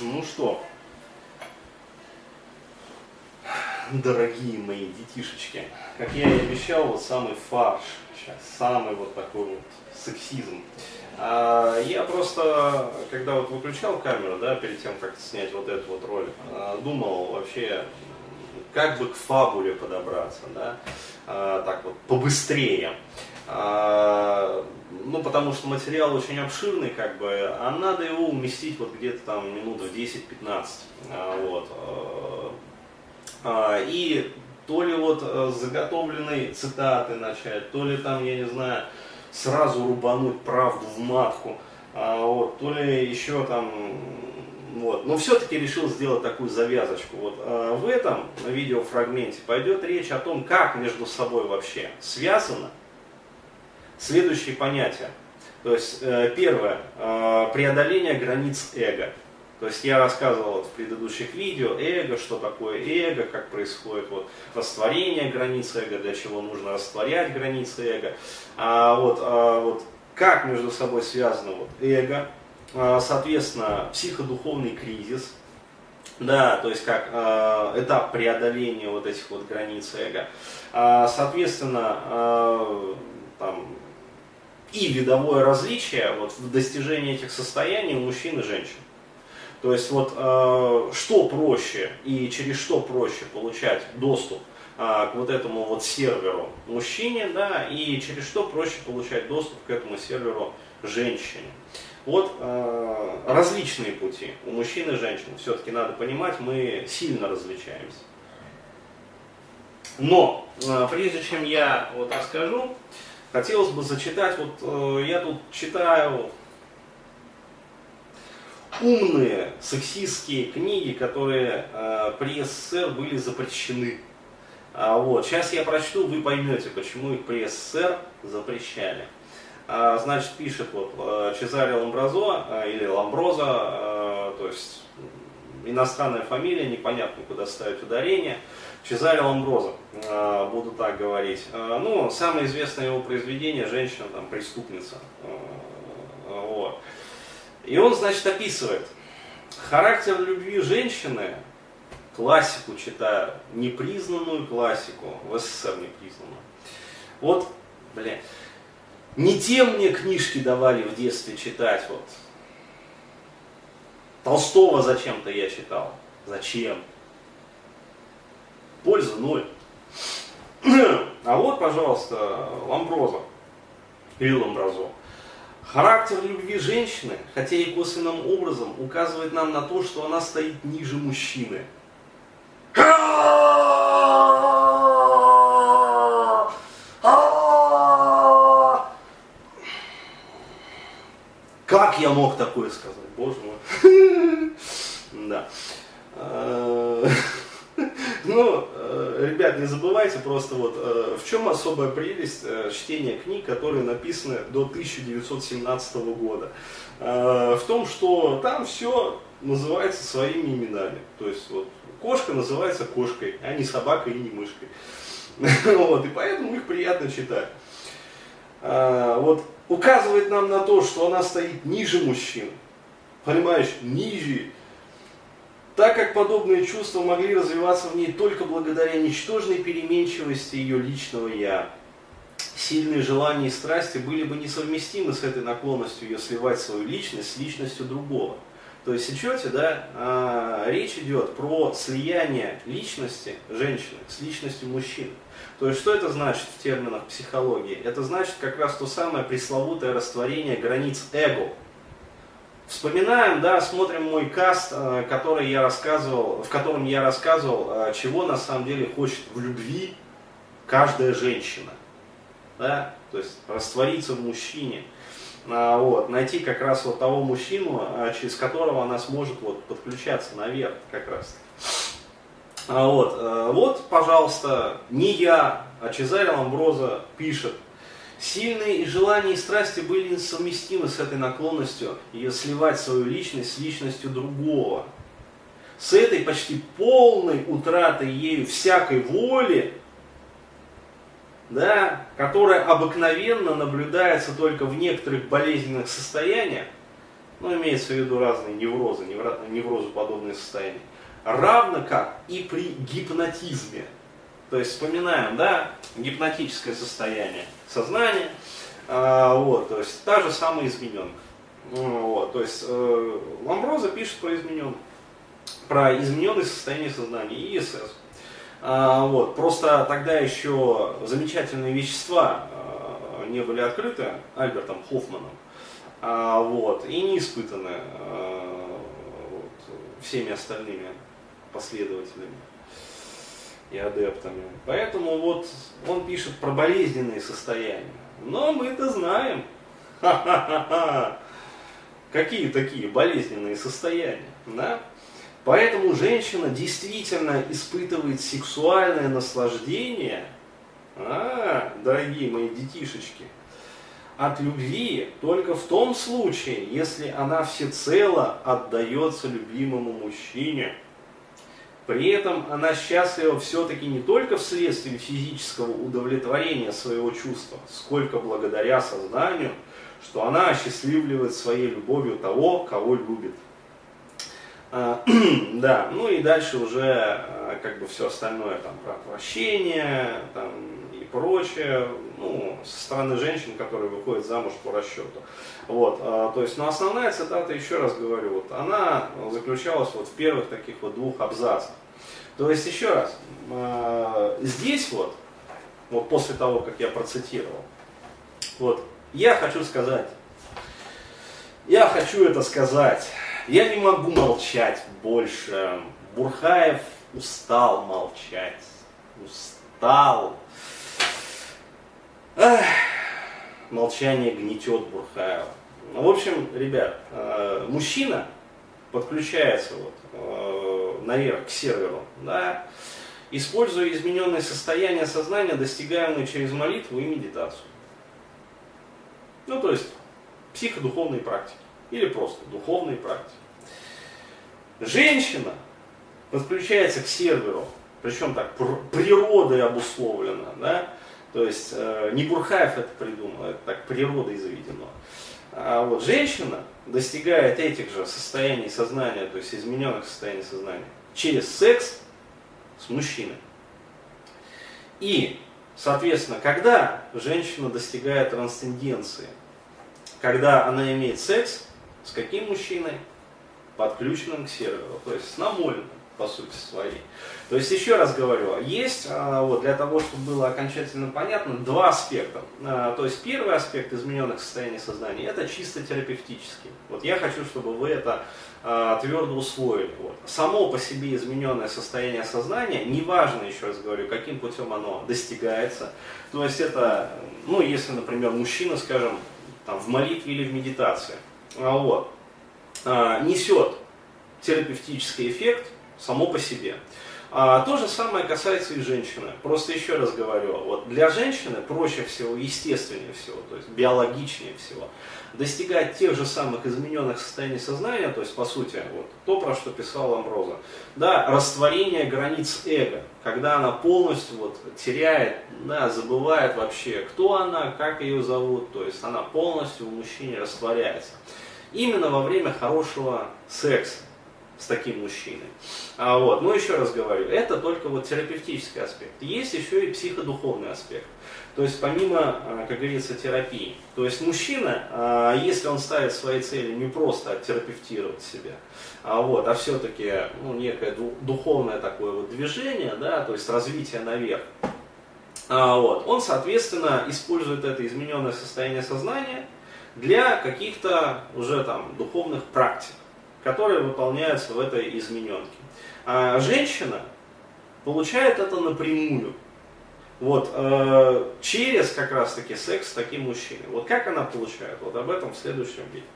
Ну что, дорогие мои детишечки, как я и обещал, вот самый фарш, сейчас, самый вот такой вот сексизм. Я просто, когда вот выключал камеру, да, перед тем, как снять вот этот вот ролик, думал вообще, как бы к фабуле подобраться, да, так вот, побыстрее. Ну, потому что материал очень обширный, как бы, а надо его уместить вот где-то там минут в 10-15, вот. И то ли вот с заготовленной цитаты начать, то ли там, я не знаю, сразу рубануть правду в матку, вот, то ли еще там, вот. Но все-таки решил сделать такую завязочку. Вот в этом видеофрагменте пойдет речь о том, как между собой вообще связано следующие понятия. То есть первое, преодоление границ эго. То есть я рассказывал вот в предыдущих видео эго, что такое эго, как происходит вот растворение границ эго, для чего нужно растворять границы эго. Вот как между собой связано вот эго, соответственно, психодуховный кризис. Да, то есть как этап преодоления вот этих вот границ эго. Соответственно, там, и видовое различие вот, в достижении этих состояний у мужчин и женщин. То есть вот что проще и через что проще получать доступ к вот этому вот серверу мужчине, да, и через что проще получать доступ к этому серверу женщине. Вот различные пути у мужчин и женщин. Все-таки надо понимать, мы сильно различаемся. Но прежде чем я вот расскажу, хотелось бы зачитать, вот я тут читаю умные сексистские книги, которые при СССР были запрещены. Вот. Сейчас я прочту, вы поймете, почему их при СССР запрещали. Значит, пишет вот Чезаре Ломброзо или Ломброзо, то есть иностранная фамилия, непонятно куда ставить ударение. Чезаре Ломброзо, буду так говорить. Ну, самое известное его произведение «Женщина-преступница». Вот. И он, значит, описывает характер любви женщины, классику читаю, непризнанную классику, в СССР непризнанную. Вот, блядь, не те мне книжки давали в детстве читать, вот. Толстого зачем-то я читал. Зачем? Польза ноль. А вот, пожалуйста, Ломброзо. Или Ломброзо. Характер любви женщины, хотя и косвенным образом, указывает нам на то, что она стоит ниже мужчины. Как я мог такое сказать? Боже мой. Да. Ну, ребят, не забывайте просто вот, в чем особая прелесть чтения книг, которые написаны до 1917 года. В том, что там все называется своими именами. То есть вот, кошка называется кошкой, а не собакой и не мышкой. Вот, и поэтому их приятно читать. Вот, указывает нам на то, что она стоит ниже мужчин. Понимаешь, ниже. Так как подобные чувства могли развиваться в ней только благодаря ничтожной переменчивости ее личного «я». Сильные желания и страсти были бы несовместимы с этой наклонностью ее сливать свою личность с личностью другого. То есть, сечете, да, речь идет про слияние личности женщины с личностью мужчины. То есть, что это значит в терминах психологии? Это значит как раз то самое пресловутое растворение границ эго. Вспоминаем, да, смотрим мой каст, который я рассказывал, в котором я рассказывал, чего на самом деле хочет в любви каждая женщина. Да? То есть раствориться в мужчине. Вот, найти как раз вот того мужчину, через которого она сможет вот подключаться наверх как раз. Вот, пожалуйста, не я, а Чезаре Ломброзо пишет. Сильные и желания и страсти были несовместимы с этой наклонностью ее сливать свою личность с личностью другого. С этой почти полной утратой ею всякой воли, да, которая обыкновенно наблюдается только в некоторых болезненных состояниях, Ну, имеется в виду разные неврозы, неврозоподобные состояния. Равно как и при гипнотизме. То есть вспоминаем, да, гипнотическое состояние сознания, вот, то есть та же самая измененка. Вот, то есть Ломброзо пишет про измененное состояние сознания и ИСС. Вот, просто тогда еще замечательные вещества не были открыты Альбертом Хофманом, вот, и не испытаны вот, всеми остальными последователями и адептами. Поэтому вот он пишет про болезненные состояния. Но мы-то знаем, какие такие болезненные состояния. Да? Поэтому женщина действительно испытывает сексуальное наслаждение, дорогие мои детишечки, от любви только в том случае, если она всецело отдается любимому мужчине. При этом она счастлива все-таки не только вследствие физического удовлетворения своего чувства, сколько благодаря сознанию, что она осчастливливает своей любовью того, кого любит. Да, ну и дальше уже как бы все остальное там, про отвращение там, и прочее, ну, со стороны женщин, которые выходят замуж по расчету. Вот, то есть, но основная цитата, еще раз говорю, вот, она заключалась вот в первых таких вот двух абзацах. То есть, еще раз, здесь вот, вот после того, как я процитировал, вот, я хочу это сказать. Я не могу молчать больше. Бурхаев устал молчать. Устал. Ах, молчание гнетет Бурхаева. Ну, в общем, ребят, мужчина подключается вот, наверх к серверу, да, используя измененное состояние сознания, достигаемое через молитву и медитацию. Ну, то есть психодуховные практики. Или просто духовные практики. Женщина подключается к серверу, причем так природой обусловлено, да? То есть не Бурхаев это придумал, это так природой заведено. А вот женщина достигает этих же состояний сознания, то есть измененных состояний сознания, через секс с мужчиной. И, соответственно, когда женщина достигает трансценденции, когда она имеет секс, с каким мужчиной? Подключенным к серверу, то есть с намоленным, по сути, своей. То есть, еще раз говорю, есть, вот, для того, чтобы было окончательно понятно, два аспекта. То есть, первый аспект измененных состояний сознания, это чисто терапевтический. Вот я хочу, чтобы вы это твердо усвоили. Вот. Само по себе измененное состояние сознания, неважно, еще раз говорю, каким путем оно достигается. То есть, это, ну, если, например, мужчина, скажем, там, в молитве или в медитации, вот, несет терапевтический эффект само по себе. То же самое касается и женщины. Просто еще раз говорю, вот для женщины проще всего, естественнее всего, то есть биологичнее всего, достигать тех же самых измененных состояний сознания, то есть по сути, вот, то, про что писал Ломброзо, да, растворение границ эго, когда она полностью вот, теряет, да, забывает вообще, кто она, как ее зовут, то есть она полностью у мужчины растворяется. Именно во время хорошего секса с таким мужчиной. Вот. Но еще раз говорю, это только вот терапевтический аспект. Есть еще и психодуховный аспект. То есть помимо, как говорится, терапии. То есть мужчина, если он ставит своей целью не просто терапевтировать себя, вот, а все-таки ну, некое духовное такое вот движение, да, то есть развитие наверх, вот, он, соответственно, использует это измененное состояние сознания для каких-то уже там духовных практик, которые выполняются в этой измененке. А женщина получает это напрямую, вот, через как раз таки секс с таким мужчиной. Вот как она получает, вот об этом в следующем видео.